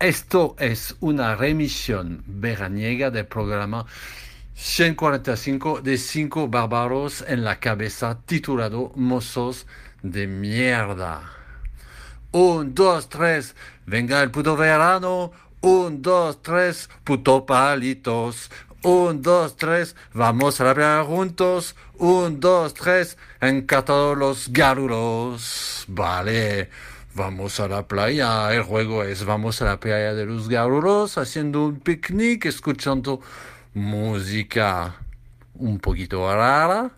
Esto es una remisión veraniega del programa 145 de Cinco Bárbaros en la Cabeza, titulado Mossos de Mierda. 1, 2, 3, venga el puto verano. 1, 2, 3, puto palitos. 1, 2, 3, vamos a la playa juntos. 1, 2, 3, encatados los garulos. Vale. Vamos a la playa, el juego es vamos a la playa de los garulos haciendo un picnic, escuchando música un poquito rara.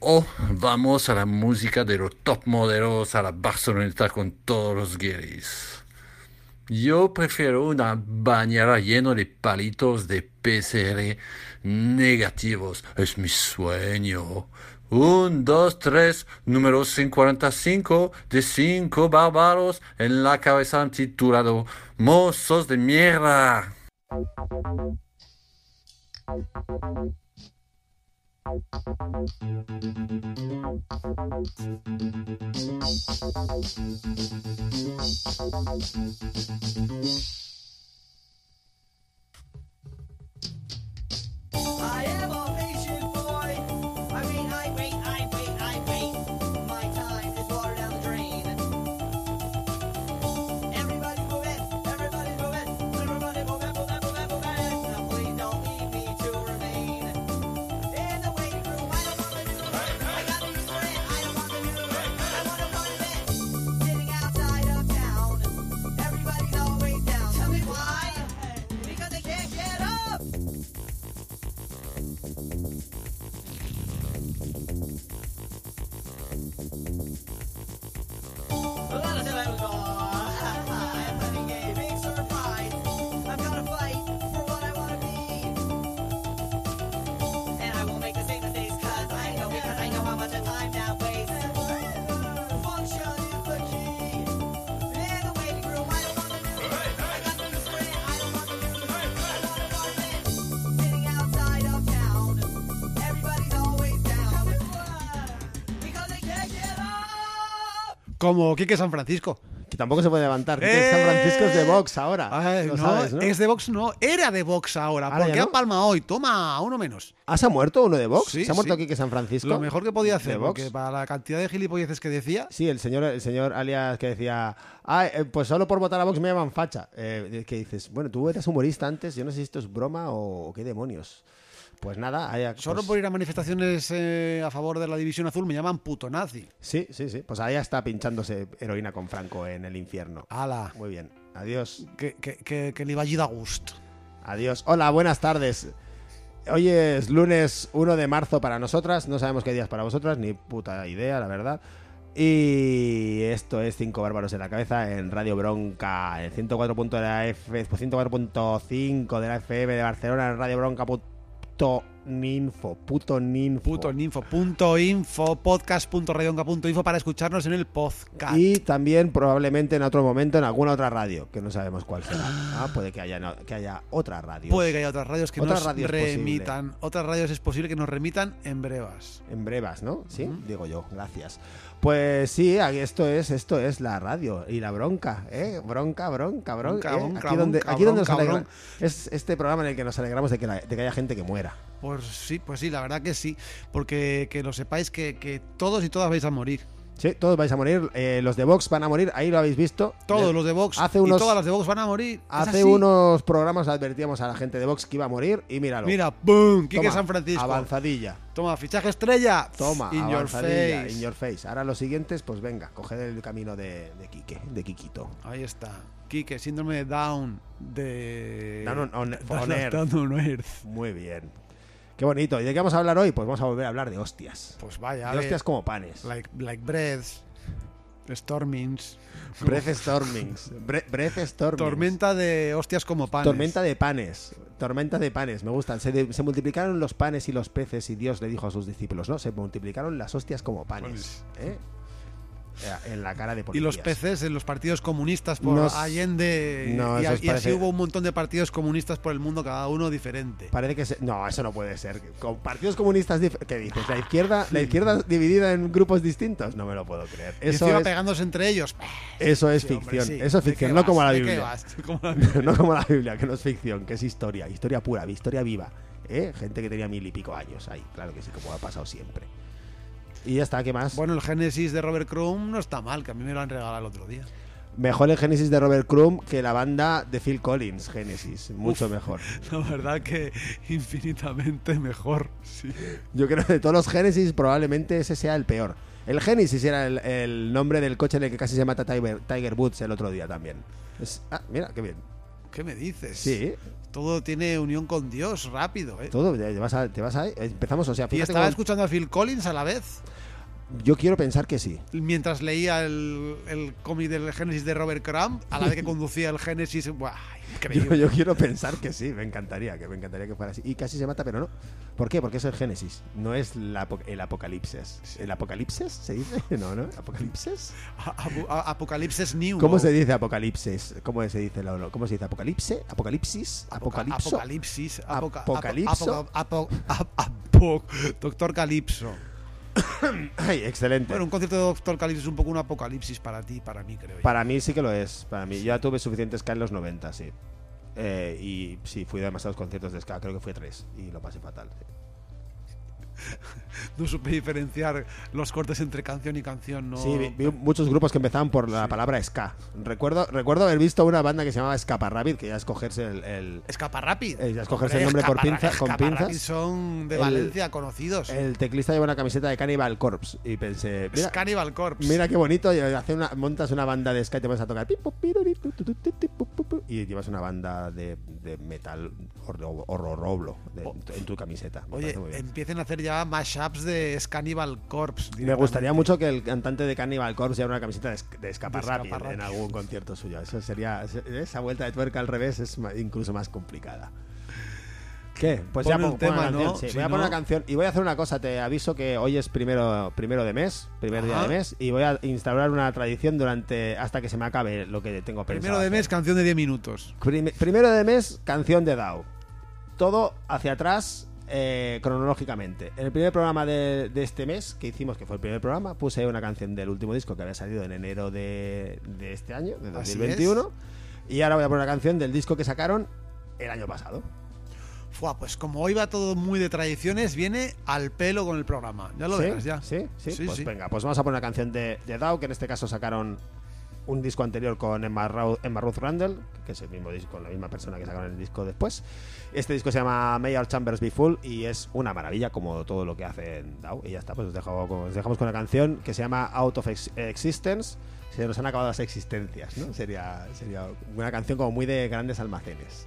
O vamos a la música de los top modelos a la Barceloneta con todos los guiris. Yo prefiero una bañera llena de palitos de PCR negativos. Es mi sueño. 1, 2, 3, número 145 de Cinco Bárbaros en la Cabeza, titulado Mossos de Mierda. I am a patient boy. I wait. My time is watered down the drain. Everybody move it. Now please don't leave me to remain in the waiting room. I don't want to do it. I got used to it. I don't want to do it. I want to party bit. Sitting outside of town. Everybody's always down. Tell me why? Because they can't get up. Como Quique San Francisco. Que tampoco se puede levantar. Quique San Francisco es de Vox ahora. Ay, no, sabes, ¿no? Es de Vox, no. Era de Vox ahora. Ahora porque no. Han palmado hoy. Toma, uno menos. ¿Ah, se ha muerto uno de Vox? Sí, ¿se ha muerto Quique San Francisco? Lo mejor que podía hacer, porque para la cantidad de gilipolleces que decía... Sí, el señor alias que decía... pues solo por votar a Vox me llaman facha. Que dices, bueno, tú eras humorista antes. Yo no sé si esto es broma o qué demonios. Pues nada, solo por ir a manifestaciones a favor de la División Azul me llaman puto nazi. Sí. Pues allá está pinchándose heroína con Franco en el infierno. ¡Hala! Muy bien. Adiós. Que le vaya a gust. Adiós. Hola, buenas tardes. Hoy es lunes 1 de marzo para nosotras. No sabemos qué días para vosotras, ni puta idea, la verdad. Y esto es Cinco Bárbaros en la Cabeza en Radio Bronca. El 104.5 de la FM de Barcelona en Radio Bronca. Puto ninfo. Podcast.radionca.info para escucharnos en el podcast. Y también probablemente en otro momento en alguna otra radio, que no sabemos cuál será. Puede que haya otras radios. Puede que haya otras radios que otras nos radios remitan. Posible. Otras radios es posible que nos remitan en brevas. En brevas, ¿no? Sí, digo yo. Gracias. Pues sí, esto es la radio y la bronca, ¿eh? Bronca. Aquí donde nos alegramos. Es este programa en el que nos alegramos de que haya gente que muera. Pues sí, la verdad que sí. Porque que lo sepáis que todos y todas vais a morir. Sí, todos vais a morir. Los de Vox van a morir, ahí lo habéis visto. Todos los de Vox y todas las de Vox van a morir. Hace unos programas advertíamos a la gente de Vox que iba a morir y míralo. Mira, ¡boom! Quique San Francisco. Avanzadilla. Toma, fichaje estrella. Toma, in your face. In your face. Ahora los siguientes, pues venga, coged el camino de Quique, de Quiquito. Ahí está. Quique, síndrome de Down. Down on Earth. Muy bien. Qué bonito. ¿Y de qué vamos a hablar hoy? Pues vamos a volver a hablar de hostias. Pues vaya. De hostias como panes. Like breaths, stormings. Breath stormings. Tormenta de hostias como panes. Tormenta de panes. Me gustan. Se multiplicaron los panes y los peces y Dios le dijo a sus discípulos, ¿no? Se multiplicaron las hostias como panes. Pues... ¿eh? en la cara de policías. Y los PCs en los partidos comunistas por Allende. No, y así hubo un montón de partidos comunistas por el mundo, cada uno diferente. Parece que no, eso no puede ser. Con partidos comunistas, ¿qué dices? La izquierda dividida en grupos distintos. No me lo puedo creer. Eso es, pegándose entre ellos. Eso es ficción. Hombre, sí. Eso es ficción, no como la Biblia. No como la Biblia, que no es ficción, que es historia. Historia pura, historia viva. Gente que tenía 1000 y pico años ahí. Claro que sí, como ha pasado siempre. Y ya está, ¿qué más? Bueno, el Génesis de Robert Crumb no está mal, que a mí me lo han regalado el otro día. Mejor el Génesis de Robert Crumb que la banda de Phil Collins, Génesis. Mucho mejor. La verdad que infinitamente mejor, sí. Yo creo que de todos los Génesis probablemente ese sea el peor. El Génesis era el nombre del coche en el que casi se mata Tiger Woods el otro día también. Mira, qué bien. ¿Qué me dices? Sí. Todo tiene unión con Dios, rápido, ¿eh? Todo, te vas a... Empezamos, o sea... ¿Y estaba escuchando a Phil Collins a la vez? Yo quiero pensar que sí. Mientras leía el cómic del Génesis de Robert Crumb, a la vez que conducía el Génesis... ¡Buah! Increíble. Yo quiero pensar que sí, me encantaría que fuera así. Y casi se mata, pero no. ¿Por qué? Porque es el Génesis, no es el Apocalipsis. ¿El Apocalipsis se dice? No, ¿Apocalipsis? Apocalipsis New. ¿Cómo se dice Apocalipsis? ¿Cómo se dice? ¿Cómo se dice? ¿Apocalipse? ¿Apocalipsis? ¿Apocalipso? Apocalipsis. ¿Apocalipso? Doctor Calipso. Ay, excelente. Bueno, un concierto de Doctor Calipso es un poco un apocalipsis para ti y para mí, creo yo. Para mí sí que lo es. Para mí, yo tuve suficientes ska en los 90, sí. Y sí, fui a demasiados conciertos de ska, creo que fui a 3 y lo pasé fatal. Sí. No supe diferenciar los cortes entre canción y canción, ¿no? Sí, vi muchos grupos que empezaban por la palabra ska. Recuerdo haber visto una banda que se llamaba Escape Rapid, que ya es cogerse el Escape Rapid. Ya es cogerse el nombre con pinzas. Son de Valencia, conocidos. El teclista lleva una camiseta de Cannibal Corpse y pensé, mira, Cannibal Corpse. Mira qué bonito, montas una banda de ska y te vas a tocar y llevas una banda de metal horroroblo en tu camiseta. Oye, empiecen a hacer ya mashups de Cannibal Corpse. Me gustaría mucho que el cantante de Cannibal Corpse llevara una camiseta de Escape Rapid en algún concierto suyo. Eso sería, esa vuelta de tuerca al revés es incluso más complicada. ¿Qué? Pues ya pongo una canción, ¿no? Sí, si voy a poner una canción y voy a hacer una cosa, te aviso que hoy es primero de mes, primer día de mes, y voy a instaurar una tradición hasta que se me acabe lo que tengo pensado. Primero de mes, canción de 10 minutos. Primero de mes, canción de Dow. Todo hacia atrás. Cronológicamente, en el primer programa de este mes que hicimos, que fue el primer programa, puse una canción del último disco que había salido en enero de este año, de 2021, y ahora voy a poner una canción del disco que sacaron el año pasado. Fua, pues como hoy va todo muy de tradiciones, viene al pelo con el programa. Ya lo verás, ya. Sí, pues venga, pues vamos a poner una canción de Dow, que en este caso sacaron un disco anterior con Emma Ruth Rundle, que es el mismo disco, con la misma persona que sacaron el disco después. Este disco se llama Mayor Chambers Be Full y es una maravilla, como todo lo que hacen Dow. Y ya está, pues os dejamos con una canción que se llama Out of Existence. Se nos han acabado las existencias, ¿no? Sería una canción como muy de grandes almacenes.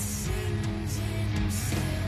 Seems insane.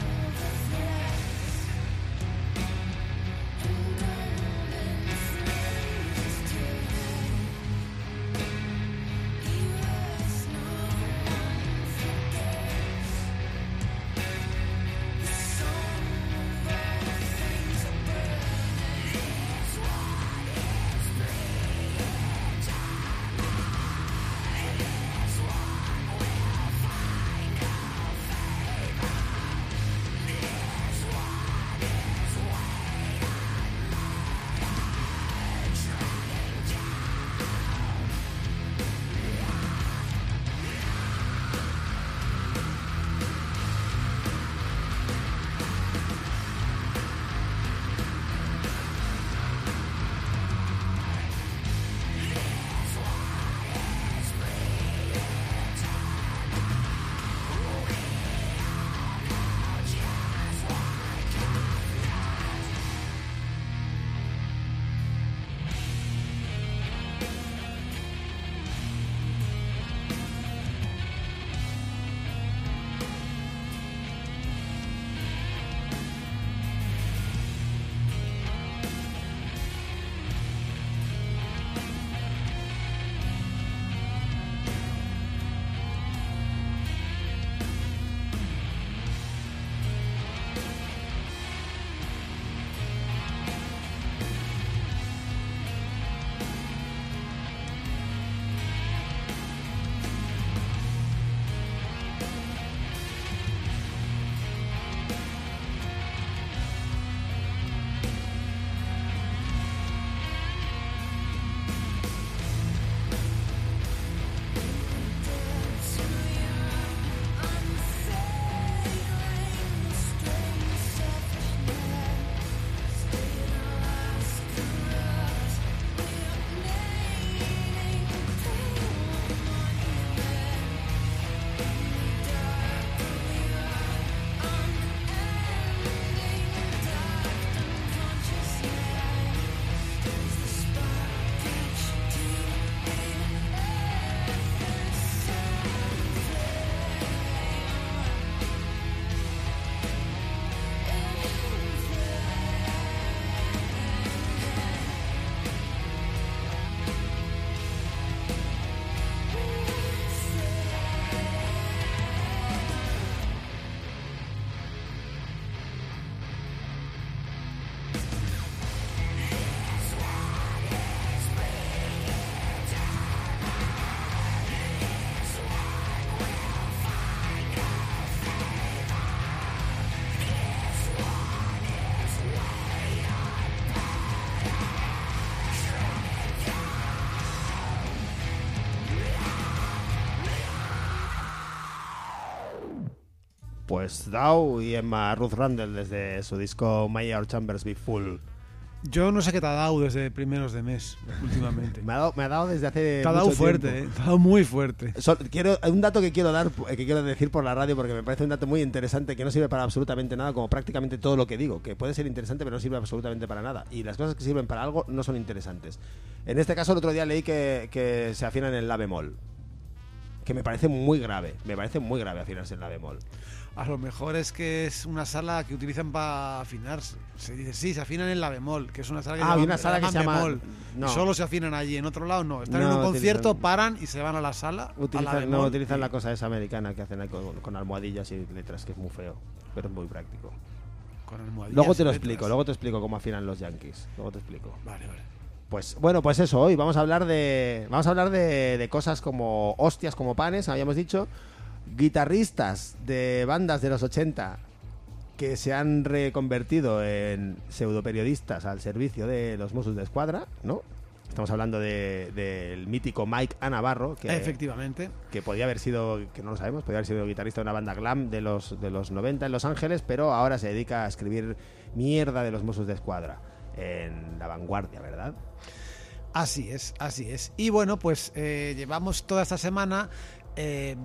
pues Dow y Emma Ruth Rundle desde su disco Mayor Chambers Be Full. Yo no sé qué te ha dado desde primeros de mes últimamente. Me ha dado desde hace mucho tiempo. Te ha dado fuerte, te ha dado muy fuerte. Un dato que quiero dar, que quiero decir por la radio, porque me parece un dato muy interesante que no sirve para absolutamente nada, como prácticamente todo lo que digo, que puede ser interesante pero no sirve absolutamente para nada. Y las cosas que sirven para algo no son interesantes. En este caso, el otro día leí que se afinan en la bemol, que me parece muy grave. Me parece muy grave afinarse en la bemol. A lo mejor es que es una sala que utilizan para afinarse. Se dice, sí, se afinan en la bemol, que es una sala que se llama bemol. No. Solo se afinan allí, en otro lado no. Están en un concierto, paran y se van a la sala. Utilizan la cosa esa americana que hacen ahí con almohadillas y letras, que es muy feo, pero es muy práctico. Con almohadillas. Luego te explico cómo afinan los Yankees. Luego te explico. Vale. Pues bueno, pues eso, hoy vamos a hablar de cosas como hostias, como panes, habíamos dicho. Guitarristas de bandas de los 80 que se han reconvertido en pseudoperiodistas al servicio de los Mossos d'Esquadra, ¿no? Estamos hablando del mítico Maika Navarro, que efectivamente, que podía haber sido, que no lo sabemos, podía haber sido guitarrista de una banda glam de los 90 en Los Ángeles, pero ahora se dedica a escribir mierda de los Mossos d'Esquadra en La Vanguardia, ¿verdad? Así es, así es. Y bueno, pues llevamos toda esta semana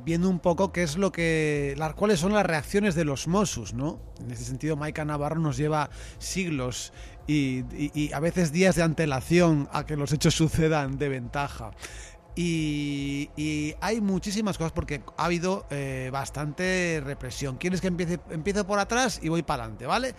viendo un poco qué es lo que, cuáles son las reacciones de los Mossos, ¿no? En ese sentido, Maika Navarro nos lleva siglos y a veces días de antelación a que los hechos sucedan de ventaja. Y hay muchísimas cosas porque ha habido bastante represión. ¿Quieres que empiece por atrás y voy para adelante, ¿vale?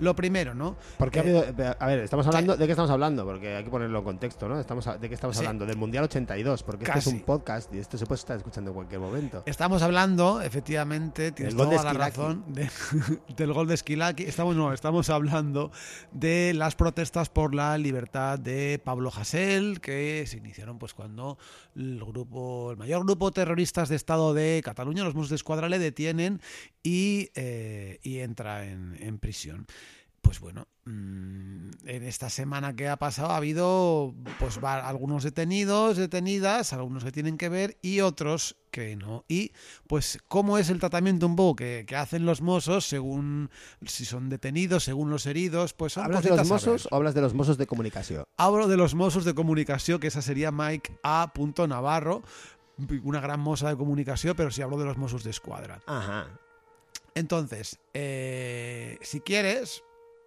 Lo primero, ¿no? Porque a ver, estamos hablando de qué estamos hablando, porque hay que ponerlo en contexto, ¿no? ¿De qué estamos hablando? Del Mundial 82, porque casi. Este es un podcast y esto se puede estar escuchando en cualquier momento. Estamos hablando, efectivamente, tienes toda la razón, del gol de Esquilaqui. Estamos hablando de las protestas por la libertad de Pablo Hasél, que se iniciaron pues cuando el mayor grupo terroristas de Estado de Cataluña, los Mossos d'Esquadra, le detienen y entra en prisión. Pues bueno, en esta semana que ha pasado ha habido pues algunos detenidos, detenidas, algunos que tienen que ver y otros que no. Y pues cómo es el tratamiento un poco que hacen los Mossos según si son detenidos, según los heridos, pues son cositas. ¿Hablas de los Mossos o hablas de los Mossos de comunicación? Hablo de los Mossos de comunicación, que esa sería Mike A. Navarro, una gran mossa de comunicación, pero sí hablo de los Mossos d'Esquadra. Ajá. Entonces, si quieres,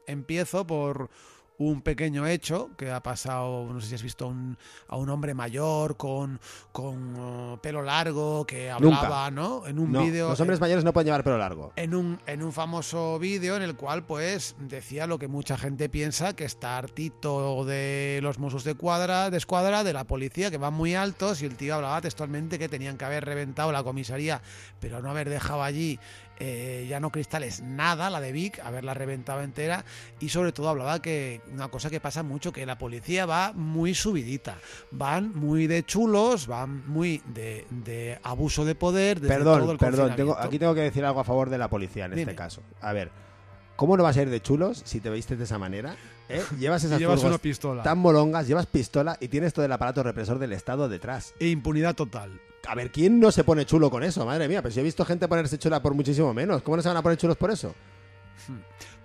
empiezo por un pequeño hecho que ha pasado. No sé si has visto a un hombre mayor con pelo largo que hablaba, ¿no? En un vídeo. Los hombres mayores no pueden llevar pelo largo. En un famoso vídeo en el cual pues decía lo que mucha gente piensa, que está hartito de los Mossos d'Esquadra, de la policía, que van muy altos, y el tío hablaba textualmente que tenían que haber reventado la comisaría, pero no haber dejado allí ya no cristales, nada, la de Vic, haberla reventado entera. Y sobre todo hablaba que una cosa que pasa mucho, que la policía va muy subidita, van muy de chulos, van muy de abuso de poder. Perdón, aquí tengo que decir algo a favor de la policía en este caso. A ver, ¿cómo no vas a ir de chulos si te viste de esa manera? Llevas esas una pistola tan molongas, llevas pistola y tienes todo el aparato represor del Estado detrás. E impunidad total. A ver, ¿quién no se pone chulo con eso? Madre mía, pero si he visto gente ponerse chula por muchísimo menos. ¿Cómo no se van a poner chulos por eso?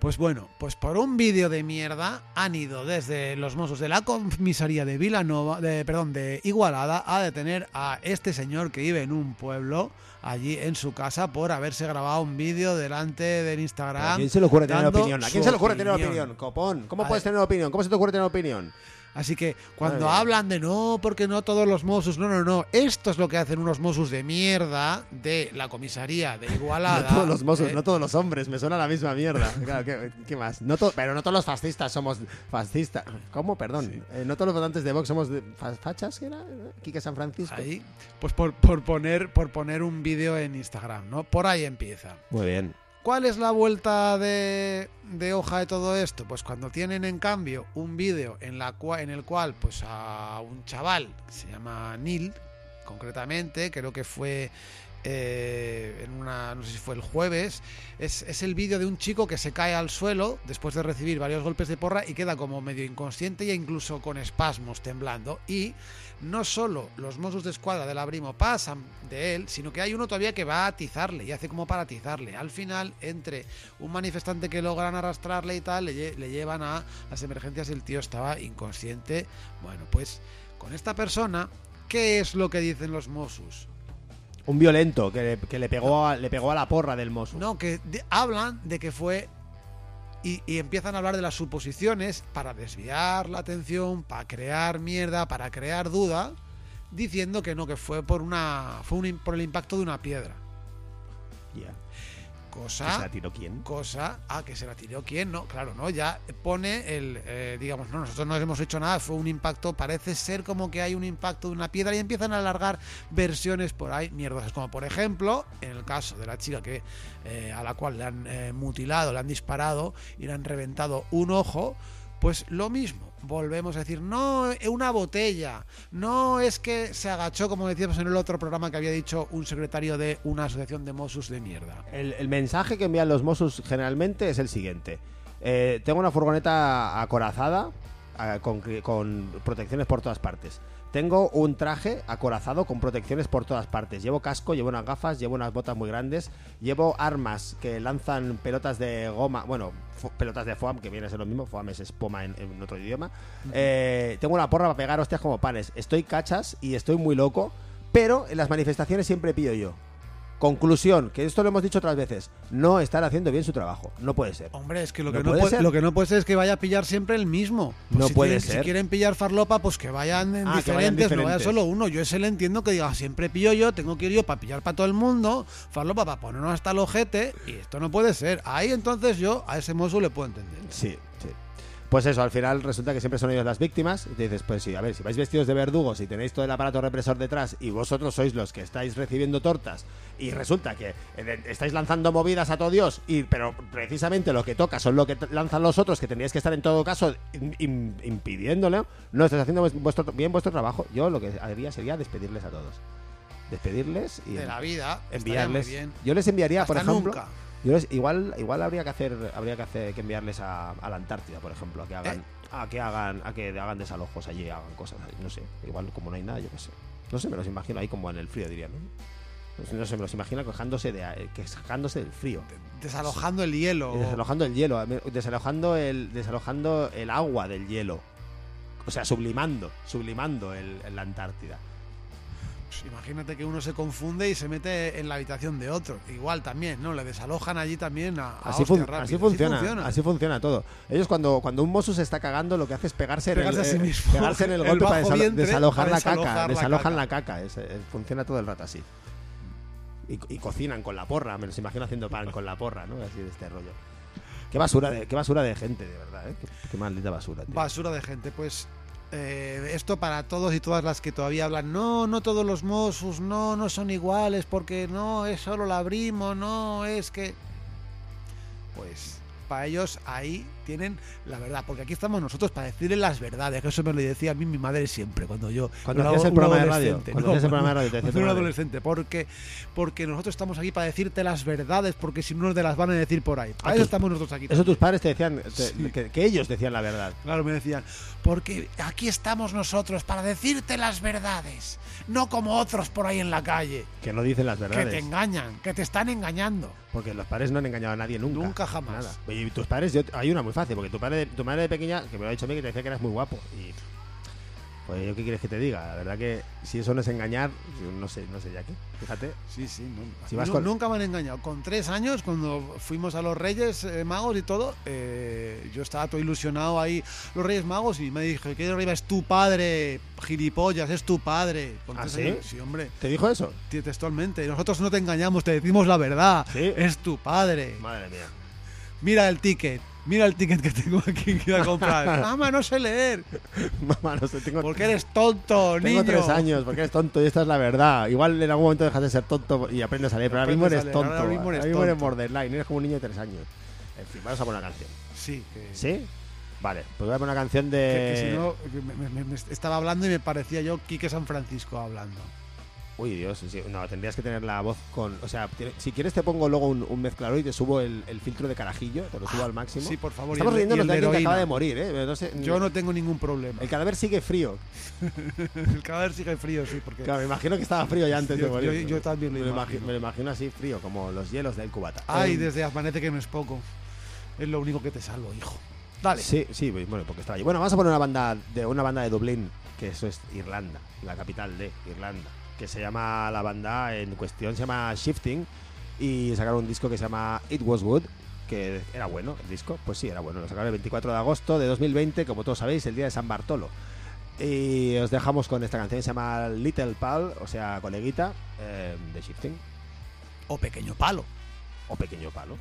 Pues bueno, pues por un vídeo de mierda han ido desde los Mossos de la comisaría de Igualada a detener a este señor que vive en un pueblo, allí en su casa, por haberse grabado un vídeo delante del Instagram. ¿A quién se le ocurre tener opinión? ¿A quién se le ocurre tener opinión? Copón, ¿cómo puedes tener opinión? ¿Cómo se te ocurre tener opinión? Así que cuando hablan de no, porque no todos los Mossos, no, esto es lo que hacen unos Mossos de mierda de la comisaría de Igualada. No todos los Mossos, no todos los hombres, me suena la misma mierda. Claro, ¿qué más? Pero no todos los fascistas somos fascistas. ¿Cómo? Perdón. Sí. No todos los votantes de Vox somos fachas, ¿qué era? Quique San Francisco. Ahí, pues por poner un vídeo en Instagram, ¿no? Por ahí empieza. Muy bien. ¿Cuál es la vuelta de hoja de todo esto? Pues cuando tienen en cambio un vídeo en el cual pues a un chaval que se llama Neil, concretamente, creo que fue en una, no sé si fue el jueves, es el vídeo de un chico que se cae al suelo después de recibir varios golpes de porra y queda como medio inconsciente e incluso con espasmos, temblando. Y no solo los Mossos d'Esquadra de la Brimo pasan de él, sino que hay uno todavía que va a atizarle y hace como para atizarle. Al final, entre un manifestante que logran arrastrarle y tal, le llevan a las emergencias y el tío estaba inconsciente. Bueno, pues con esta persona, ¿qué es lo que dicen los Mossos? Un violento que le pegó a la porra del Mossos. No, que hablan de que fue... Y empiezan a hablar de las suposiciones para desviar la atención, para crear mierda, para crear duda, diciendo que no, que fue por el impacto de una piedra. Ya. Yeah. Cosa. ¿Que se la tiró quién? Cosa. Ah, que se la tiró quién, no, claro, no. Ya pone el, digamos, no, nosotros no hemos hecho nada, fue un impacto, parece ser como que hay un impacto de una piedra y empiezan a alargar versiones por ahí, mierdas. Como por ejemplo, en el caso de la chica que a la cual le han mutilado, le han disparado y le han reventado un ojo, pues lo mismo. Volvemos a decir, no, una botella, no es que se agachó, como decíamos en el otro programa que había dicho un secretario de una asociación de Mossos de mierda. El mensaje que envían los Mossos generalmente es el siguiente: tengo una furgoneta acorazada con protecciones por todas partes, tengo un traje acorazado con protecciones por todas partes, llevo casco, llevo unas gafas, llevo unas botas muy grandes, llevo armas que lanzan pelotas de goma, bueno, pelotas de foam, que viene a ser lo mismo, foam es espuma en otro idioma, tengo una porra para pegar hostias como panes, estoy cachas y estoy muy loco, pero en las manifestaciones siempre pillo yo. Conclusión, que esto lo hemos dicho otras veces, no están haciendo bien su trabajo, no puede ser. Hombre, es que lo que no puede ser es que vaya a pillar siempre el mismo. Pues no, si puede ser. Si quieren pillar farlopa, pues que vayan en diferentes, que vayan diferentes, no vaya solo uno. Yo ese le entiendo que diga, siempre pillo yo, tengo que ir yo para pillar para todo el mundo, farlopa para ponernos hasta el ojete, y esto no puede ser. Ahí entonces yo a ese mozo le puedo entender. Sí, sí. Pues eso, al final resulta que siempre son ellos las víctimas. Y te dices, pues sí, a ver, si vais vestidos de verdugos y tenéis todo el aparato represor detrás y vosotros sois los que estáis recibiendo tortas y resulta que estáis lanzando movidas a todo Dios, pero precisamente lo que toca son lo que lanzan los otros, que tendríais que estar en todo caso impidiéndolo, no estáis haciendo bien vuestro trabajo. Yo lo que haría sería despedirles a todos. Despedirles y de la vida, enviarles. Bien. Yo les enviaría, hasta por ejemplo... Nunca. Igual habría que enviarles a la Antártida, por ejemplo, a que hagan desalojos allí, hagan cosas, no sé, igual como no hay nada, yo qué sé. No sé, me los imagino ahí como en el frío, diría, ¿no? No sé, me los imagino quejándose del frío. Desalojando el hielo. Desalojando el agua del hielo. O sea, sublimando la Antártida. Imagínate que uno se confunde y se mete en la habitación de otro. Igual también, ¿no? Le desalojan allí también a así funciona todo. Ellos cuando un Mossos se está cagando, lo que hace es pegarse en el golpe para desalojar la caca. Desalojan la caca. Funciona todo el rato así. Y cocinan con la porra. Me los imagino haciendo pan con la porra, ¿no? Así de este rollo. Qué basura de gente, de verdad, ¿eh? Qué maldita basura, tío. Basura de gente, pues... esto para todos y todas las que todavía hablan, no todos los Mossos, no son iguales, porque no es solo la Brimo, no es que... Pues para ellos ahí tienen la verdad, porque aquí estamos nosotros para decirles las verdades, que eso me lo decía a mí mi madre siempre, cuando hacías el programa de radio, cuando era adolescente, porque nosotros estamos aquí para decirte las verdades, porque si no nos las van a decir por ahí, para eso estamos nosotros aquí. Eso tus padres te decían, sí. que ellos decían la verdad. Claro, me decían, porque aquí estamos nosotros para decirte las verdades, no como otros por ahí en la calle. Que no dicen las verdades. Que te engañan, que te están engañando. Porque los padres no han engañado a nadie nunca. Nunca jamás. Nada. Oye, y tus padres, hay una muy fácil, porque tu madre de pequeña, que me lo ha dicho a mí, que te decía que eras muy guapo. Y pues yo qué quieres que te diga, la verdad que si eso no es engañar, no sé ya qué. Fíjate. Sí, nunca. Si nunca me han engañado. Con 3 años, cuando fuimos a los Reyes Magos y todo, yo estaba todo ilusionado ahí, los Reyes Magos, y me dijo, ¿qué arriba es tu padre, gilipollas, es tu padre? Con 3 años, sí, hombre. ¿Te dijo eso? Textualmente, nosotros no te engañamos, te decimos la verdad. ¿Sí? Es tu padre. Madre mía. Mira el ticket que tengo aquí que voy a comprar. Mamá, no sé leer. Mamá, no sé. Porque eres tonto, niño. Tengo 3 años, porque eres tonto y esta es la verdad. Igual en algún momento dejas de ser tonto y aprendes a leer, pero ahora mismo eres tonto. Ahora mismo eres borderline, eres como un niño de 3 años. En fin, vamos a poner una canción. Sí. ¿Sí? Vale, pues voy a poner una canción de... Que si no, me estaba hablando y me parecía yo Quique San Francisco hablando. Uy, Dios, sí, no, tendrías que tener la voz con... O sea, si quieres te pongo luego un mezclador y te subo el filtro de carajillo, te lo subo al máximo. Sí, por favor. Estamos riéndonos de alguien que acaba de morir, ¿eh? No sé, yo no tengo ningún problema. El cadáver sigue frío. El cadáver sigue frío, sí, porque... Claro, me imagino que estaba frío ya antes de morir. Yo también me lo imagino así, frío, como los hielos del cubata. Ay, desde Amanece que no es poco. Es lo único que te salvo, hijo. Dale. Sí, sí, bueno, porque está allí. Bueno, vamos a poner una banda de Dublín, que eso es Irlanda, la capital de Irlanda, que se llama la banda en cuestión, se llama Shifting, y sacaron un disco que se llama It Was Good, que era bueno el disco, pues sí, era bueno, lo sacaron el 24 de agosto de 2020, como todos sabéis, el día de San Bartolo. Y os dejamos con esta canción que se llama Little Pal, o sea, coleguita, de Shifting. O Pequeño Palo. O Pequeño Palo.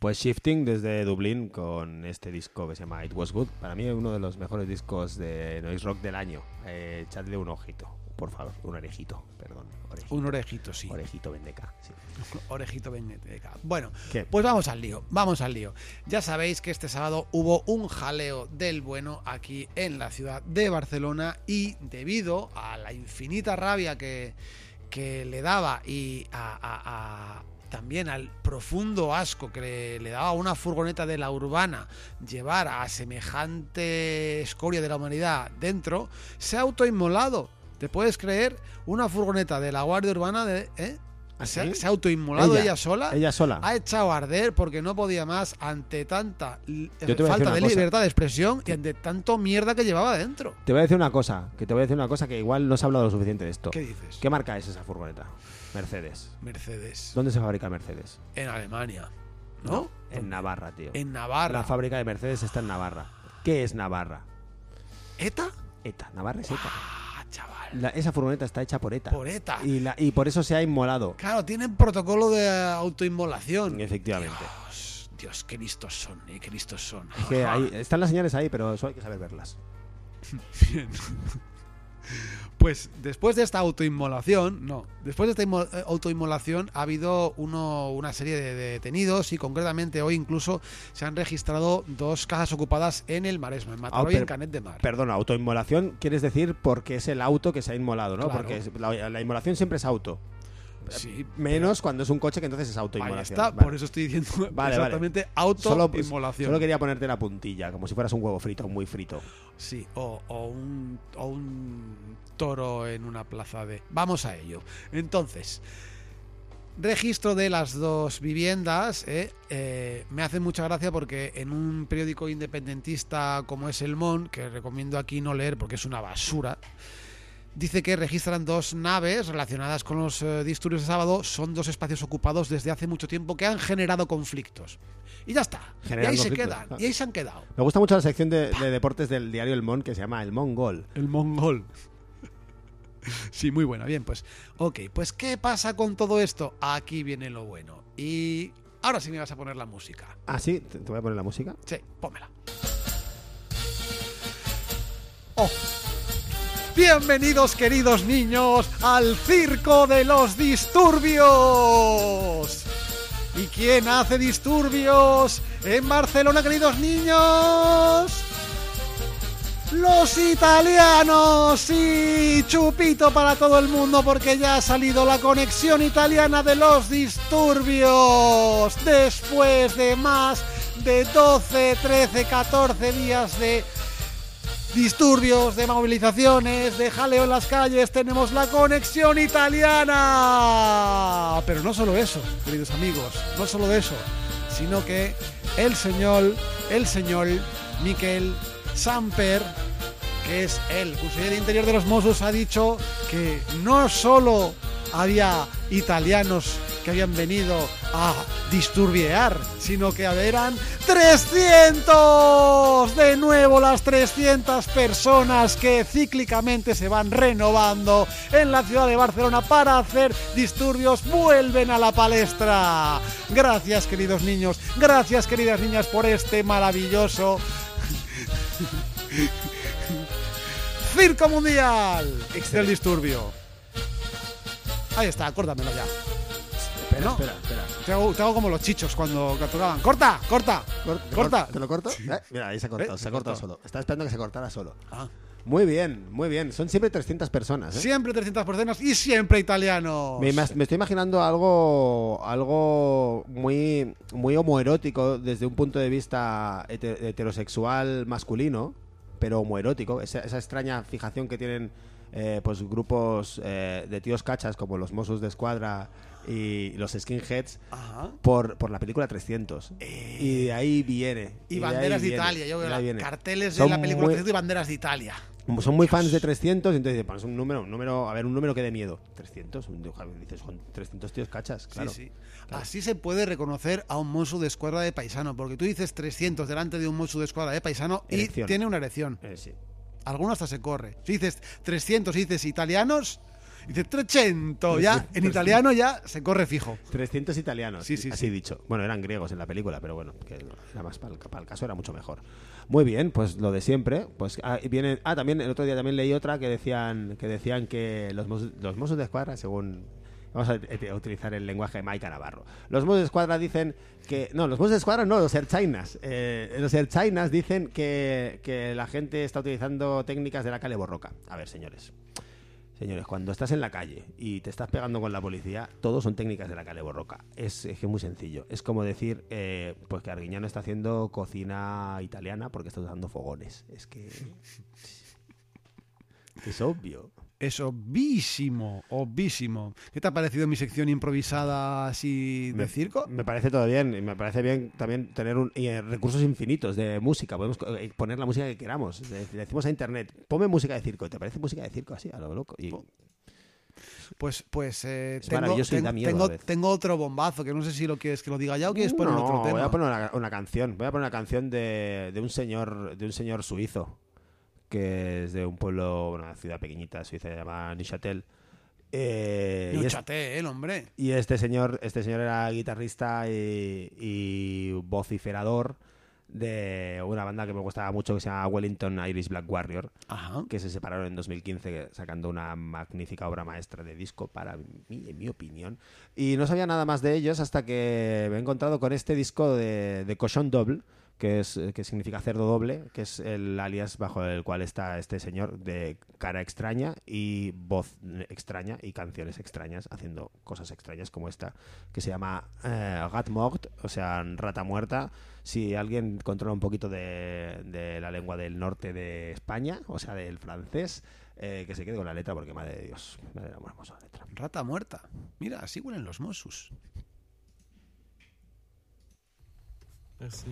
Pues Shifting desde Dublín con este disco que se llama It Was Good. Para mí es uno de los mejores discos de noise rock del año. Echadle un ojito, por favor. Un orejito, perdón. Orejito. Un orejito, sí. Orejito vendeca, sí. Orejito vendeca. Bueno, ¿qué? Pues vamos al lío, vamos al lío. Ya sabéis que este sábado hubo un jaleo del bueno aquí en la ciudad de Barcelona y debido a la infinita rabia que le daba y a también al profundo asco que le daba una furgoneta de la Urbana llevar a semejante escoria de la humanidad dentro, se ha autoinmolado. ¿Te puedes creer? Una furgoneta de la Guardia Urbana ¿Sí? Se ha autoinmolado ella sola. Ella sola. Ha echado a arder porque no podía más ante tanta falta de libertad de expresión y ante tanto mierda que llevaba dentro. Te voy a decir una cosa, que igual no se ha hablado lo suficiente de esto. ¿Qué dices? ¿Qué marca es esa furgoneta? Mercedes. Mercedes. ¿Dónde se fabrica Mercedes? En Alemania. ¿No? En Navarra, tío. En Navarra. La fábrica de Mercedes está en Navarra. ¿Qué es Navarra? ¿ETA? ETA. Navarra es ETA. Chaval. Esa furgoneta está hecha por ETA. Por ETA. Y por eso se ha inmolado. Claro, tienen protocolo de autoinmolación. Efectivamente. Dios, qué listos son, qué listos son. Es que ahí, están las señales ahí, pero eso hay que saber verlas. Bien. Pues después de esta autoinmolación, ha habido una serie de detenidos y concretamente hoy incluso se han registrado 2 casas ocupadas en el Maresme, en Mataró y en Canet de Mar. Perdona, autoinmolación quieres decir porque es el auto que se ha inmolado, ¿no? Claro. Porque la inmolación siempre es auto. Sí, menos cuando es un coche, que entonces es autoinmolación. Vale. Por eso estoy diciendo exactamente autoinmolación. Solo quería ponerte la puntilla, como si fueras un huevo frito, muy frito. Sí, o un toro en una plaza de... Vamos a ello. Entonces, registro de las 2 viviendas. Me hace mucha gracia porque en un periódico independentista como es El Monde, que recomiendo aquí no leer porque es una basura, dice que registran 2 naves relacionadas con los disturbios de sábado. Son 2 espacios ocupados desde hace mucho tiempo que han generado conflictos. Y ya está. Y ahí se han quedado. Me gusta mucho la sección de deportes del diario El Monde que se llama El Mongol. El Mongol. Sí, muy buena. Bien, pues. Ok, pues ¿qué pasa con todo esto? Aquí viene lo bueno. Y ahora sí me vas a poner la música. ¿Ah, sí? ¿Te voy a poner la música? Sí, pónmela. ¡Oh! Bienvenidos, queridos niños, al circo de los disturbios. ¿Y quién hace disturbios en Barcelona, queridos niños? Los italianos. Sí, chupito para todo el mundo porque ya ha salido la conexión italiana de los disturbios. Después de más de 12, 13, 14 días de disturbios, de movilizaciones, de jaleo en las calles, tenemos la conexión italiana. Pero no solo eso, queridos amigos, no solo eso, sino que el señor Miquel Samper, que es el consejero de Interior de los Mossos, ha dicho que no solo había italianos que habían venido a disturbiar, sino que eran 300, de nuevo las 300 personas que cíclicamente se van renovando en la ciudad de Barcelona para hacer disturbios, vuelven a la palestra. Gracias, queridos niños, gracias, queridas niñas, por este maravilloso circo mundial del disturbio. Ahí está, acórdamelo ya. No. Espera. Te hago como los chichos cuando capturaban. ¡Corta! ¿Te lo corto? Sí. Mira, ahí se ha cortado. Se ha cortado solo. Estaba esperando que se cortara solo. Ah. Muy bien. Son siempre 300 personas, ¿eh? Siempre 300 personas y siempre italianos. Me estoy imaginando algo muy, muy homoerótico desde un punto de vista heterosexual masculino, pero homoerótico. Esa extraña fijación que tienen pues grupos de tíos cachas como los Mossos d'Esquadra y los skinheads por la película 300. Y de ahí viene. Y banderas de Italia. Yo veo carteles de la película 300 y banderas de Italia. Son muy fans de 300, entonces pones un número que dé miedo. 300, dices, son 300 tíos cachas, claro. Sí. Claro. Así se puede reconocer a un mosso d'esquadra de paisano, porque tú dices 300 delante de un mosso d'esquadra de paisano y tiene una erección. Sí. Alguno hasta se corre. Si dices 300 y dices italianos, dice 300, ya en italiano ya se corre fijo. 300 italianos, sí. Dicho. Bueno, eran griegos en la película, pero bueno, que era más para el caso, era mucho mejor. Muy bien, pues lo de siempre. Pues viene. También el otro día leí otra que decían que los Mossos d'Esquadra, según, vamos a utilizar el lenguaje de Maika Navarro, los Mossos d'Esquadra dicen que no, los erchainas. Los erchainas dicen que la gente está utilizando técnicas de la calle borroca. A ver, señores, cuando estás en la calle y te estás pegando con la policía, todo son técnicas de la calle borroca. Es que es muy sencillo. Es como decir pues que Arguiñano está haciendo cocina italiana porque está usando fogones. Es que... Es obvio. Es obvísimo, obvísimo. ¿Qué te ha parecido mi sección improvisada así de circo? Me parece todo bien. Y me parece bien también tener recursos infinitos de música. Podemos poner la música que queramos. Le decimos a internet, ponme música de circo. ¿Te parece música de circo así, a lo loco? Y... Pues tengo otro bombazo, que no sé si lo quieres que lo diga ya o quieres poner otro tema. Voy a poner una canción. Voy a poner una canción de un señor suizo, que es de un pueblo, una ciudad pequeñita suiza llamada Neuchâtel. Neuchâtel, hombre. Y este señor era guitarrista y vociferador de una banda que me gustaba mucho, que se llama Wellington Irish Black Warrior. Ajá. Que se separaron en 2015 sacando una magnífica obra maestra de disco, en mi opinión. Y no sabía nada más de ellos hasta que me he encontrado con este disco de Cochon Double, que significa cerdo doble, que es el alias bajo el cual está este señor de cara extraña y voz extraña y canciones extrañas, haciendo cosas extrañas como esta, que se llama Rat Mort, o sea, rata muerta. Si alguien controla un poquito de la lengua del norte de España, o sea, del francés, que se quede con la letra, porque madre de Dios, madre de la hermosa letra. Rata muerta. Mira, así huelen los Mossos. Así.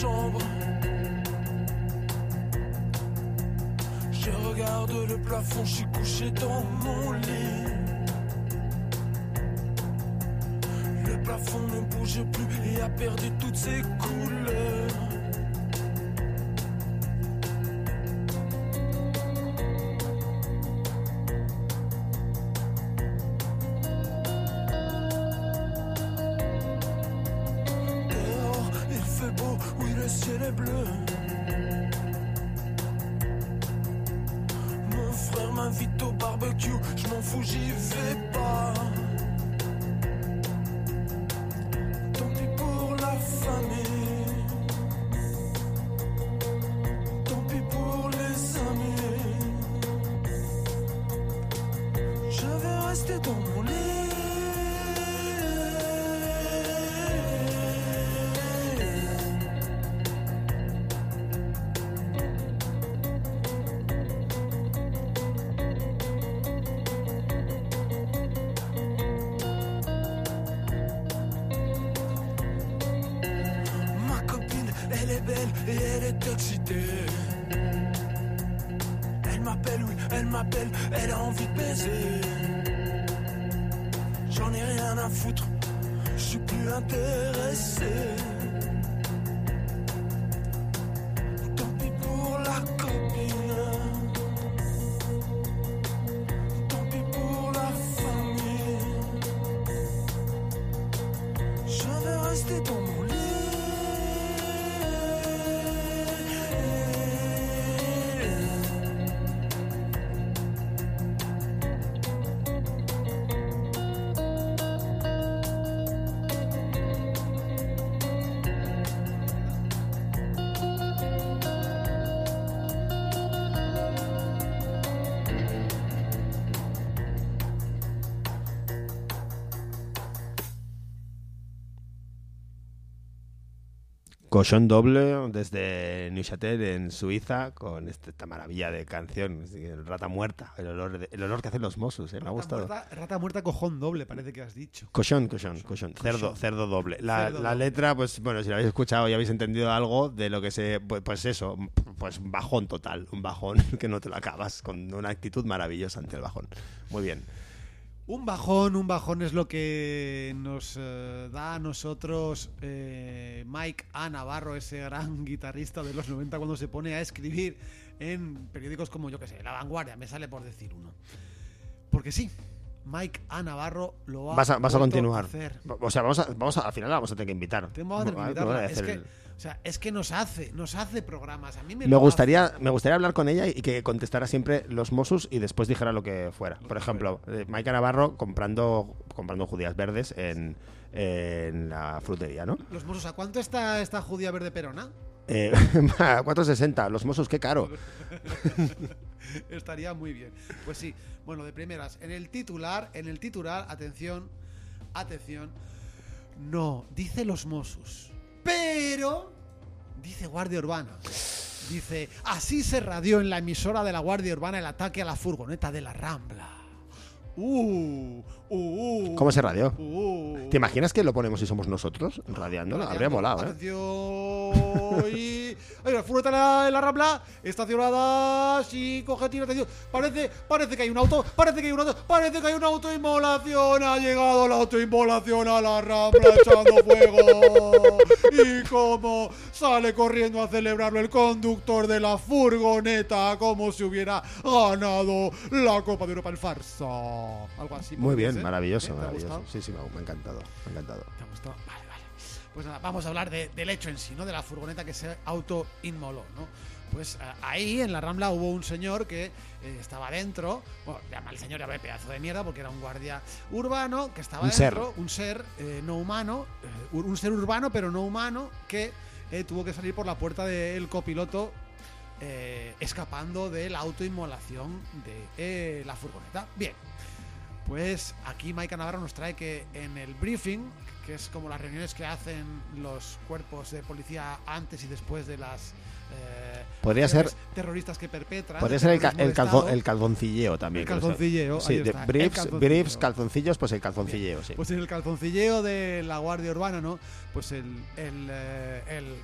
Chambre. Je regarde le plafond, je suis couché dans mon lit. Le plafond ne bouge plus et a perdu toutes ses couleurs. Cochon Double desde Neuchâtel en Suiza, con esta maravilla de canción, Rata Muerta, el olor que hacen los Mossos, me ha gustado. Rata Muerta, Cochon Double, parece que has dicho. Cochon. Cerdo doble. La letra, pues bueno, si la habéis escuchado y habéis entendido algo de lo que se... Pues eso, pues bajón total, un bajón que no te lo acabas, con una actitud maravillosa ante el bajón. Muy bien. Un bajón es lo que nos da a nosotros Maika Navarro, ese gran guitarrista de los 90, cuando se pone a escribir en periódicos como, yo que sé, La Vanguardia, me sale por decir uno. Porque sí, Maika Navarro lo ha... Vas a continuar. Hacer. O sea, vamos a, al final la vamos a tener que invitar. Es que nos hace programas. A mí me gustaría hablar con ella y que contestara siempre los Mossos y después dijera lo que fuera. Por ejemplo, Maika Navarro comprando judías verdes en la frutería, ¿no? Los Mossos, ¿a cuánto está esta judía verde perona? A 4,60. Los Mossos, qué caro. Estaría muy bien. Pues sí, bueno, de primeras, en el titular, atención, no, dice los Mossos. Pero dice Guardia Urbana. Dice, así se radió en la emisora de la Guardia Urbana el ataque a la furgoneta de la Rambla. ¿Cómo se radió? ¿Te imaginas que lo ponemos y somos nosotros radiándola? Habría molado, ¿eh? Ay, la furgoneta de la Rambla estacionada, sí, coge, tira, atención. Parece que hay un auto inmolación. Ha llegado el auto inmolación a la Rambla echando fuego. Y como sale corriendo a celebrarlo el conductor de la furgoneta, como si hubiera ganado la Copa de Europa, el farsa. Algo así. Muy bien, ¿eh? Maravilloso. Sí, me ha encantado. ¿Te ha gustado? Vale. Pues nada, vamos a hablar del hecho en sí, ¿no? De la furgoneta que se autoinmoló, ¿no? Pues ahí en la Rambla hubo un señor que estaba dentro. Bueno, llama al señor, llama pedazo de mierda, porque era un guardia urbano que estaba dentro. Un ser urbano pero no humano, que tuvo que salir por la puerta del copiloto, escapando de la autoinmolación de la furgoneta. Bien, pues aquí Maika Navarro nos trae que en el briefing, que es como las reuniones que hacen los cuerpos de policía antes y después de las terroristas que perpetran. Podría ser el calzoncilleo también. El calzoncilleo, sí, de briefs, calzoncillos, pues el calzoncilleo, sí. Pues en el calzoncilleo de la Guardia Urbana, ¿no? Pues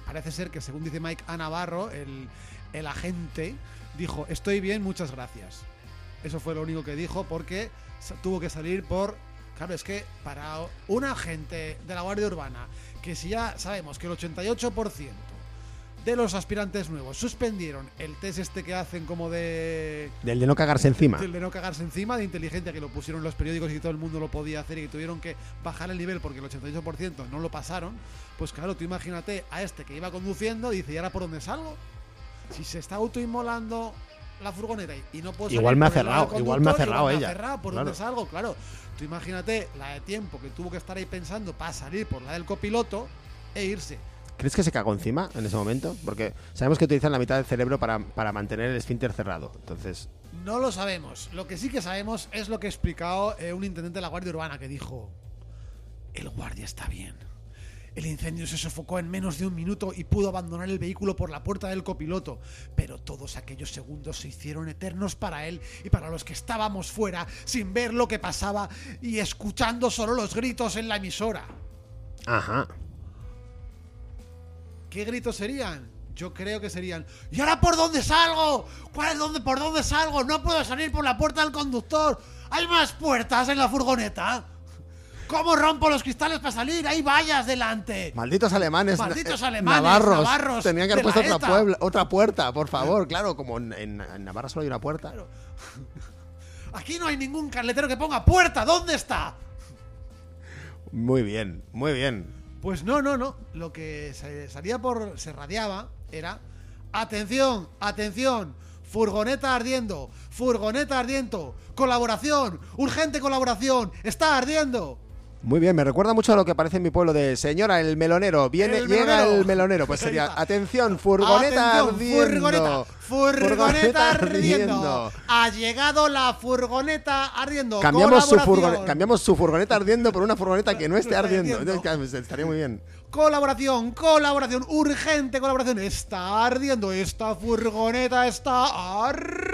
parece ser que, según dice Maika Navarro, el agente dijo, estoy bien, muchas gracias. Eso fue lo único que dijo, porque tuvo que salir por... Claro, es que para un agente de la Guardia Urbana, que si ya sabemos que el 88% de los aspirantes nuevos suspendieron el test este que hacen como de... Del de no cagarse encima. Del de no cagarse encima, de inteligencia, que lo pusieron los periódicos y todo el mundo lo podía hacer y que tuvieron que bajar el nivel porque el 88% no lo pasaron. Pues claro, tú imagínate a este que iba conduciendo y dice, ¿y ahora por dónde salgo? Si se está autoinmolando la furgoneta y no puedo salir, igual me ha cerrado ella. ¿Por dónde salgo? Claro, tú imagínate la de tiempo que tuvo que estar ahí pensando para salir por la del copiloto e irse. ¿Crees que se cagó encima en ese momento? Porque sabemos que utilizan la mitad del cerebro para mantener el esfínter cerrado. Entonces, no lo sabemos. Lo que sí que sabemos es lo que ha explicado un intendente de la Guardia Urbana, que dijo, el guardia está bien. El incendio se sofocó en menos de un minuto y pudo abandonar el vehículo por la puerta del copiloto, pero todos aquellos segundos se hicieron eternos para él y para los que estábamos fuera, sin ver lo que pasaba y escuchando solo los gritos en la emisora. Ajá. ¿Qué gritos serían? Yo creo que serían, ¿y ahora por dónde salgo? ¿Por dónde salgo? No puedo salir por la puerta del conductor. ¿Hay más puertas en la furgoneta? ¿Cómo rompo los cristales para salir? ¡Hay vallas delante! ¡Malditos alemanes! ¡Navarros! Tenían que haber puesto otra puerta, por favor. Claro, como en Navarra solo hay una puerta. Claro. Aquí no hay ningún carletero que ponga puerta. ¿Dónde está? Muy bien. Pues no. Lo que se radiaba era... ¡Atención! Furgoneta ardiendo. Urgente colaboración. Está ardiendo. Muy bien, me recuerda mucho a lo que aparece en mi pueblo de Señora, el melonero. Llega el melonero. Pues sería, atención, furgoneta ardiendo. Ha llegado la furgoneta ardiendo. Cambiamos su furgoneta ardiendo por una furgoneta que no esté ardiendo. Estaría muy bien. Colaboración, urgente colaboración. Está ardiendo, esta furgoneta está ardiendo.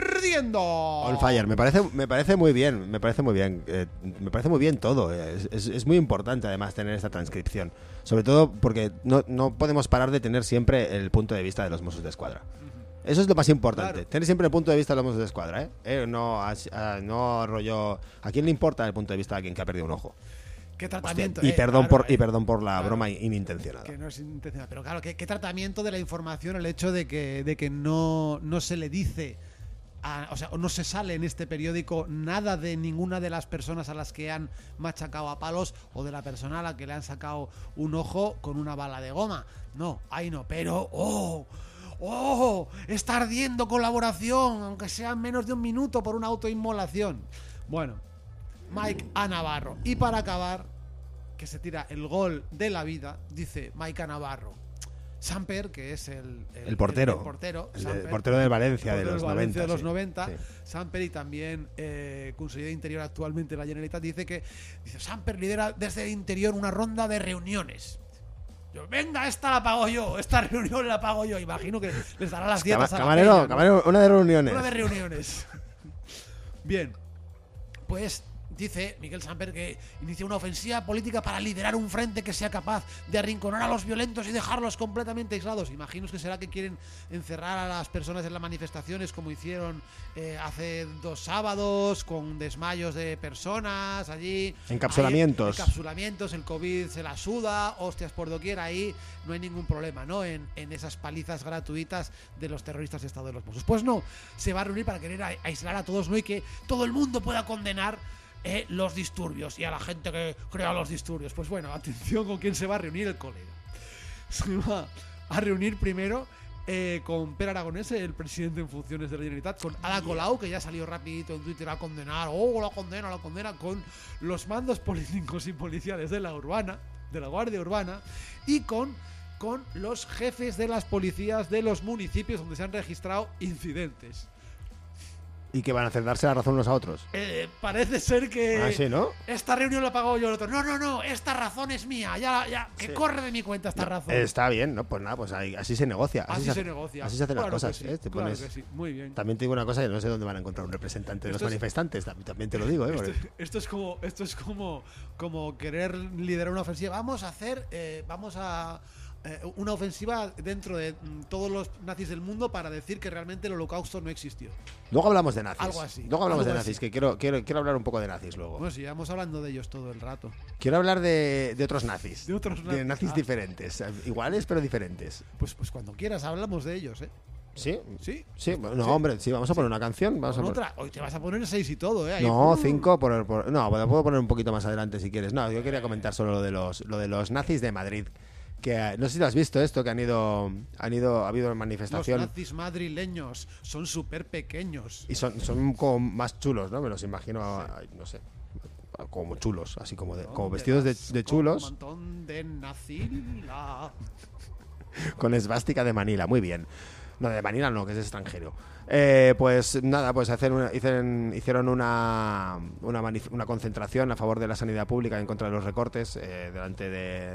On fire, me parece muy bien. Me parece muy bien todo. Es muy importante además tener esta transcripción, sobre todo porque no podemos parar de tener siempre el punto de vista de los Mossos d'Esquadra. Eso es lo más importante. Claro. Tener siempre el punto de vista de los Mossos d'Esquadra, ¿eh? No rollo. ¿A quién le importa el punto de vista de alguien que ha perdido un ojo? ¿Qué tratamiento? Hostia, y perdón por la broma inintencionada. Que no es intencional, pero claro, ¿qué tratamiento de la información? El hecho de que no se le dice, o sea, no se sale en este periódico nada de ninguna de las personas a las que han machacado a palos o de la persona a la que le han sacado un ojo con una bala de goma. No, ahí no, pero ¡oh! Está ardiendo colaboración, aunque sea menos de un minuto por una autoinmolación. Bueno, Maika Navarro. Y para acabar, que se tira el gol de la vida, dice Maika Navarro. Samper, que es el portero. El portero del Valencia de los 90. Samper, y también consejero de Interior actualmente de la Generalitat, dice Samper lidera desde el interior una ronda de reuniones. Yo, venga, esta reunión la pago yo. Imagino que les dará las dietas a la camarero, una de reuniones. Una de reuniones. Bien, pues dice Miquel Samper que inicia una ofensiva política para liderar un frente que sea capaz de arrinconar a los violentos y dejarlos completamente aislados. Imagino que será que quieren encerrar a las personas en las manifestaciones, como hicieron hace 2 sábados, con desmayos de personas allí. Encapsulamientos. El COVID se la suda, hostias por doquier, ahí no hay ningún problema, ¿no? En esas palizas gratuitas de los terroristas de Estado de los Mossos. Pues no, se va a reunir para querer aislar a todos, ¿no? Y que todo el mundo pueda condenar los disturbios y a la gente que crea los disturbios. Pues bueno, atención con quién se va a reunir el colega. Se va a reunir primero con Per Aragonés, el presidente en funciones de la Generalitat, con Ada Colau, que ya salió rapidito en Twitter a condenar, la condena, con los mandos políticos y policiales de la Guardia Urbana, y con los jefes de las policías de los municipios donde se han registrado incidentes. ¿Y que van a hacer? ¿Darse la razón unos a otros? Parece ser que... ¿Ah, sí, no? Esta reunión la pago yo el otro. No, esta razón es mía. Ya, que sí. Corre de mi cuenta esta razón. Está bien, ¿no? Pues nada, pues ahí, así se negocia. Así se negocia. Así se hacen las cosas. Muy bien. También te digo una cosa, yo no sé dónde van a encontrar un representante de los manifestantes. También te lo digo, ¿eh? Esto es como querer liderar una ofensiva. Vamos a una ofensiva dentro de todos los nazis del mundo para decir que realmente el Holocausto no existió. Luego hablamos de nazis. Algo así. Que quiero hablar un poco de nazis luego. Bueno, sí, vamos hablando de ellos todo el rato. Quiero hablar de otros nazis. De nazis diferentes. Iguales, pero diferentes. Pues cuando quieras hablamos de ellos, ¿eh? Sí. No, hombre, sí, vamos a poner una canción. Hoy te vas a poner 6 y todo, ¿eh? Ahí, no, 5. No, puedo poner un poquito más adelante si quieres. No, yo quería comentar solo lo de los nazis de Madrid. Que no sé si lo has visto esto, que ha habido manifestación. Los nazis madrileños son súper pequeños. Y son como más chulos, ¿no? Me los imagino, sí. No sé, como chulos, así como como vestidos de chulos. Con un montón de nazila. Con esvástica de Manila, muy bien. No, de Manila no, que es extranjero. Pues nada, pues hicieron una concentración a favor de la sanidad pública y en contra de los recortes delante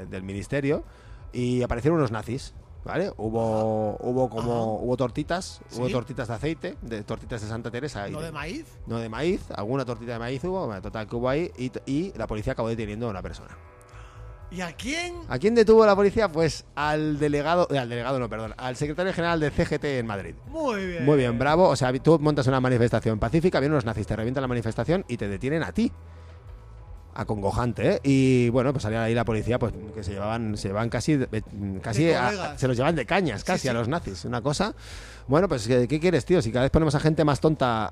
del ministerio. Y aparecieron unos nazis, ¿vale? Hubo tortitas, ¿sí? Hubo tortitas de aceite, tortitas de Santa Teresa. ¿No de maíz? No de maíz, alguna tortita de maíz hubo, total que hubo ahí, y la policía acabó deteniendo a una persona. ¿Y a quién? ¿A quién detuvo la policía? Pues al secretario general de CGT en Madrid. Muy bien, bravo. O sea, tú montas una manifestación pacífica, vienen los nazis, te revientan la manifestación y te detienen a ti. Acongojante, ¿eh? Y bueno, pues salía ahí la policía, pues que se llevaban casi se los llevan de cañas casi, sí. A los nazis, una cosa. Bueno, pues ¿qué quieres, tío? Si cada vez ponemos a gente más tonta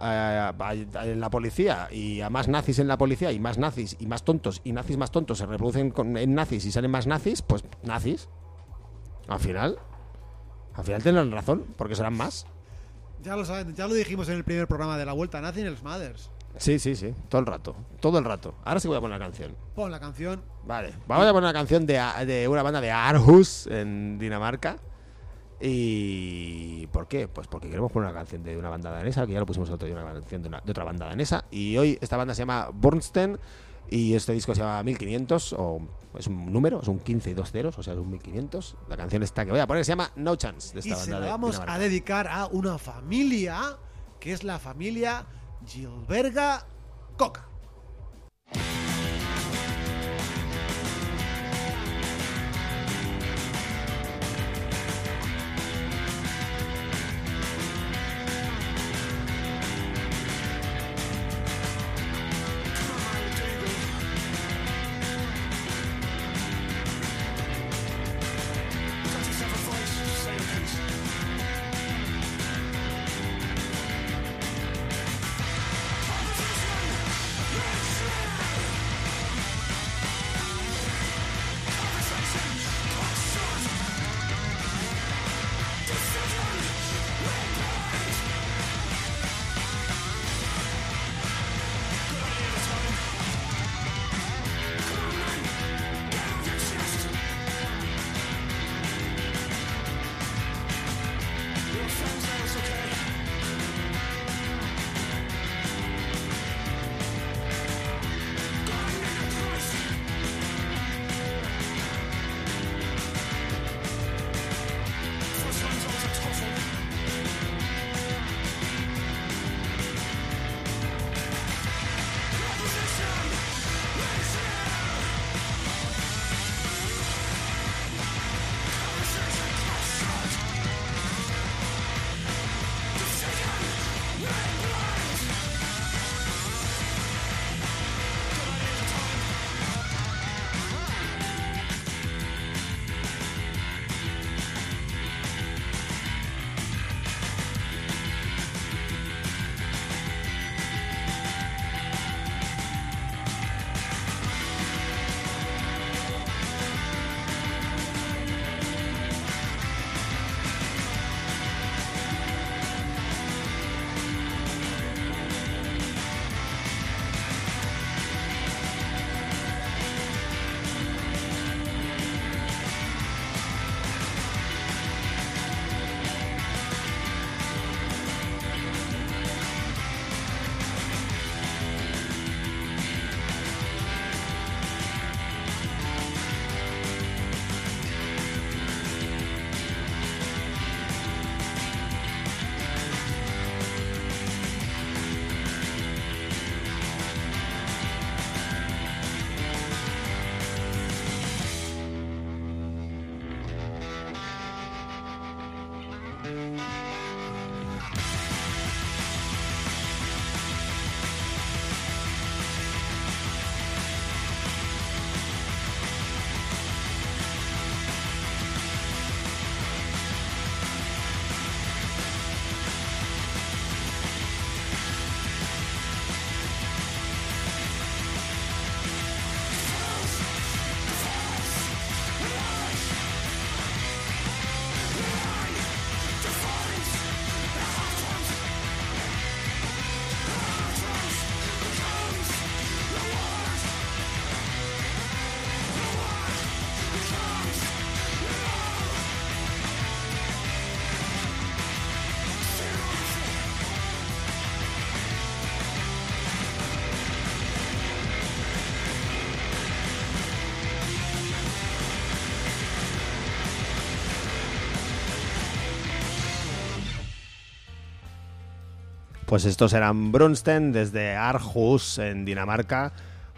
en la policía, y a más nazis en la policía, y más nazis y más tontos, y nazis más tontos se reproducen en nazis y salen más nazis, pues nazis. Al final tendrán razón, porque serán más. Ya lo saben, ya lo dijimos en el primer programa de la Vuelta Nazi en el Smathers. Sí, todo el rato. Ahora sí voy a poner la canción. Pon la canción. Vale, vamos a poner una canción de una banda de Aarhus en Dinamarca. ¿Y por qué? Pues porque queremos poner una canción de una banda danesa, que ya lo pusimos el otro día, una canción de otra banda danesa. Y hoy esta banda se llama Burnstein y este disco se llama 1500, o es un número, es un 15 y 2 ceros, o sea, es un 1500. La canción esta que voy a poner se llama No Chance, de esta banda danesa. Y se la vamos a dedicar a una familia, que es la familia Gilberga Coca. Pues estos eran Brunsten desde Aarhus en Dinamarca,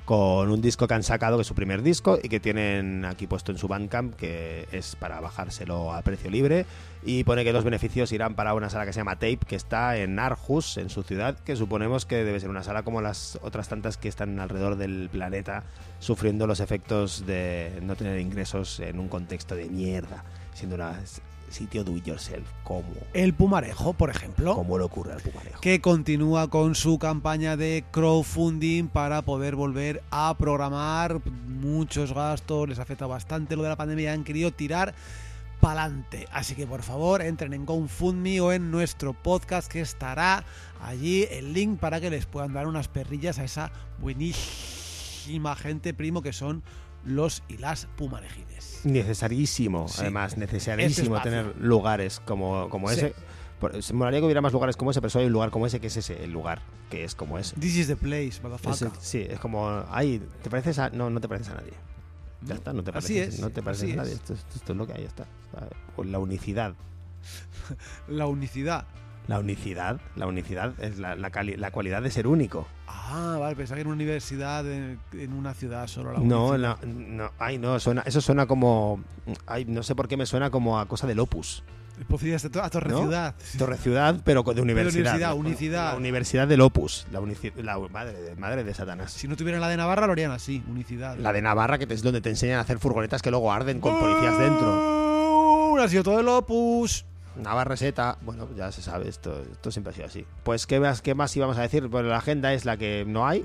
con un disco que han sacado, que es su primer disco y que tienen aquí puesto en su Bandcamp, que es para bajárselo a precio libre, y pone que los beneficios irán para una sala que se llama Tape, que está en Aarhus, en su ciudad, que suponemos que debe ser una sala como las otras tantas que están alrededor del planeta sufriendo los efectos de no tener ingresos en un contexto de mierda, siendo una... sitio do it yourself, como el Pumarejo, por ejemplo. Como le ocurre al Pumarejo, que continúa con su campaña de crowdfunding para poder volver a programar. Muchos gastos, les afecta bastante lo de la pandemia, han querido tirar pa'lante. Así que por favor entren en GoFundMe o en nuestro podcast, que estará allí el link para que les puedan dar unas perrillas a esa buenísima gente, primo, que son los y las pumarejines. Necesarísimo, sí. Además, necesarísimo tener lugares como sí. Ese. Se me molaría que hubiera más lugares como ese, pero solo hay un lugar como ese, que es ese, el lugar que es como ese. This is the place, motherfucker. Sí, es como, ay, ¿te pareces a...? No, no te pareces a nadie. Ya está, no te pareces, no te pareces a nadie. Esto es lo que hay, ya está. La unicidad. La unicidad. La unicidad es la cualidad de ser único. Ah, vale, pensaba que en una universidad, en una ciudad solo la unicidad. No, suena, eso suena como... Ay, no sé por qué me suena como a cosa del Opus. A Torre, ¿no? Ciudad. Torre Ciudad, pero de universidad. Pero universidad, ¿no? Unicidad. La universidad del Opus. Madre de Satanás. Si no tuvieran la de Navarra, lo harían así, unicidad. La de Navarra, que es donde te enseñan a hacer furgonetas que luego arden con policías dentro. Ha sido todo el Opus. Navarreseta, bueno, ya se sabe, esto siempre ha sido así. Pues ¿qué más íbamos a decir? Pues la agenda es la que no hay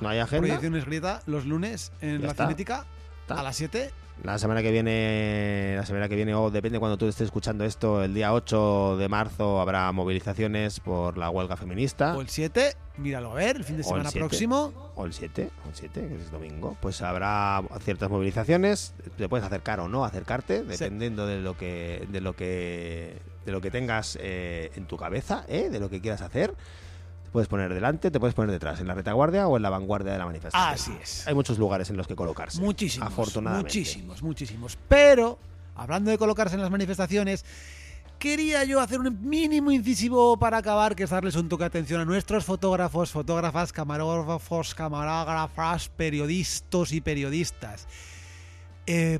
agenda. Proyecciones Grieta los lunes en ya La está. Cinética está. A las 7. La semana que viene o depende cuando tú estés escuchando esto, el día 8 de marzo habrá movilizaciones por la huelga feminista. O el 7, míralo a ver, el fin de semana próximo. O el 7, que es domingo, pues habrá ciertas movilizaciones, te puedes acercar o no acercarte, dependiendo de lo que tengas en tu cabeza, de lo que quieras hacer. Puedes poner delante, te puedes poner detrás, en la retaguardia o en la vanguardia de la manifestación. Así es. Hay muchos lugares en los que colocarse. Muchísimos. Afortunadamente. Muchísimos. Pero, hablando de colocarse en las manifestaciones, quería yo hacer un mínimo incisivo para acabar, que es darles un toque de atención a nuestros fotógrafos, fotógrafas, camarógrafas, periodistas y periodistas.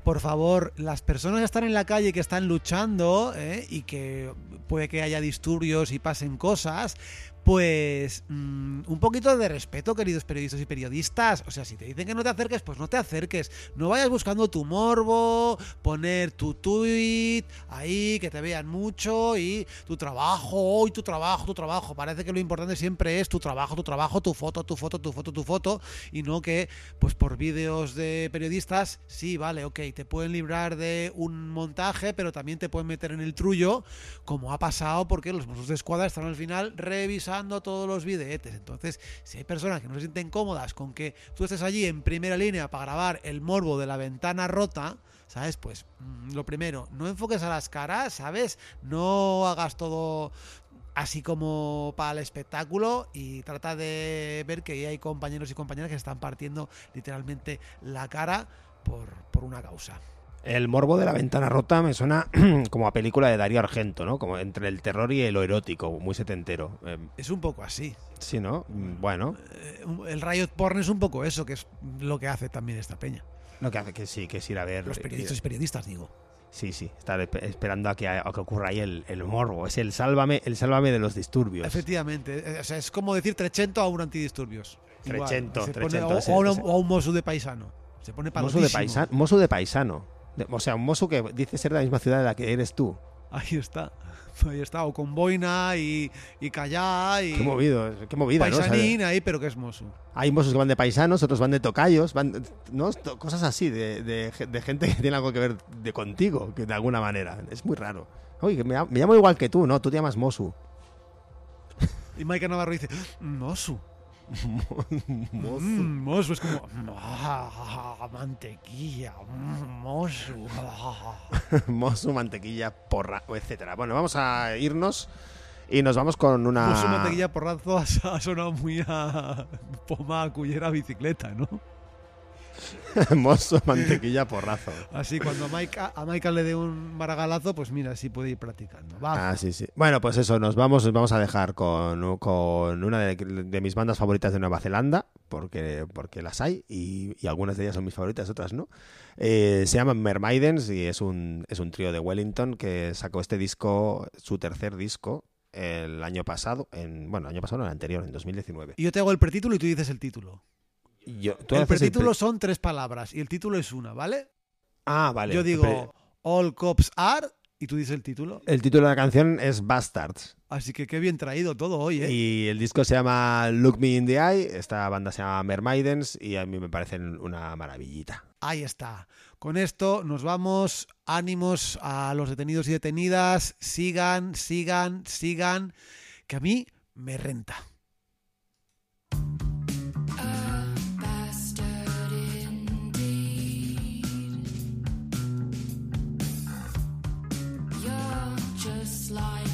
Por favor, las personas que están en la calle, que están luchando, y que puede que haya disturbios y pasen cosas, pues un poquito de respeto, queridos periodistas y periodistas. O sea, si te dicen que no te acerques, pues no te acerques. No vayas buscando tu morbo, poner tu tweet ahí, que te vean mucho, y tu trabajo. Parece que lo importante siempre es tu trabajo, tu foto, y no que, pues por vídeos de periodistas, sí, vale, ok, te pueden librar de un montaje, pero también te pueden meter en el trullo, como ha pasado, porque los Mossos d'Esquadra están al final revisando todos los videetes. Entonces, si hay personas que no se sienten cómodas con que tú estés allí en primera línea para grabar el morbo de la ventana rota, ¿sabes? Pues lo primero, no enfoques a las caras, ¿sabes? No hagas todo así como para el espectáculo, y trata de ver que ahí hay compañeros y compañeras que se están partiendo literalmente la cara por una causa. El morbo de la ventana rota me suena como a película de Darío Argento, ¿no? Como entre el terror y lo erótico, muy setentero. Es un poco así. Sí, ¿no? Bueno. El riot porn es un poco eso, que es lo que hace también esta peña. Lo que hace que es ir a ver... Los periodistas y periodistas, digo. Sí, estar esperando a que ocurra ahí el morbo. Es el sálvame de los disturbios. Efectivamente. O sea, es como decir 300 a un antidisturbios. 300. O a un mozo de paisano. Se pone paludísimo. Mozo de paisano. O sea, un mozo que dice ser de la misma ciudad de la que eres tú. Ahí está, o con boina y callá y... Qué movida, ¿no? Paisanín, ¿no? Ahí, pero que es mozo. Hay mozos que van de paisanos, otros van de tocayos, van, ¿no? Cosas así, de gente que tiene algo que ver contigo, que de alguna manera. Es muy raro. Oye, me llamo igual que tú, ¿no? Tú te llamas Mosu. Y Maika Navarro dice, Mosu. Mosu es como mantequilla, mosu. Mosu, mantequilla, porra, etcétera. Bueno, vamos a irnos y nos vamos con una... Mosu, mantequilla, porrazo ha sonado muy a poma, cullera, bicicleta, ¿no? Mosso, mantequilla, porrazo. Así cuando a Maika le dé un maragalazo, pues mira, así puede ir practicando. Va. Ah, sí, sí. Bueno, pues eso, nos vamos a dejar con una de mis bandas favoritas de Nueva Zelanda, porque las hay y algunas de ellas son mis favoritas, otras no. Se llaman Mermaidens y es un trío de Wellington que sacó este disco, su tercer disco, el año pasado, el anterior, en 2019. Y yo te hago el pretítulo y tú dices el título. El pretítulo son 3 palabras y el título es una, ¿vale? Ah, vale. Yo digo All Cops Are y tú dices el título. El título de la canción es Bastards. Así que qué bien traído todo hoy, ¿eh? Y el disco se llama Look Me in the Eye, esta banda se llama Mermaidens y a mí me parecen una maravillita. Ahí está. Con esto nos vamos. Ánimos a los detenidos y detenidas. Sigan, que a mí me renta. Like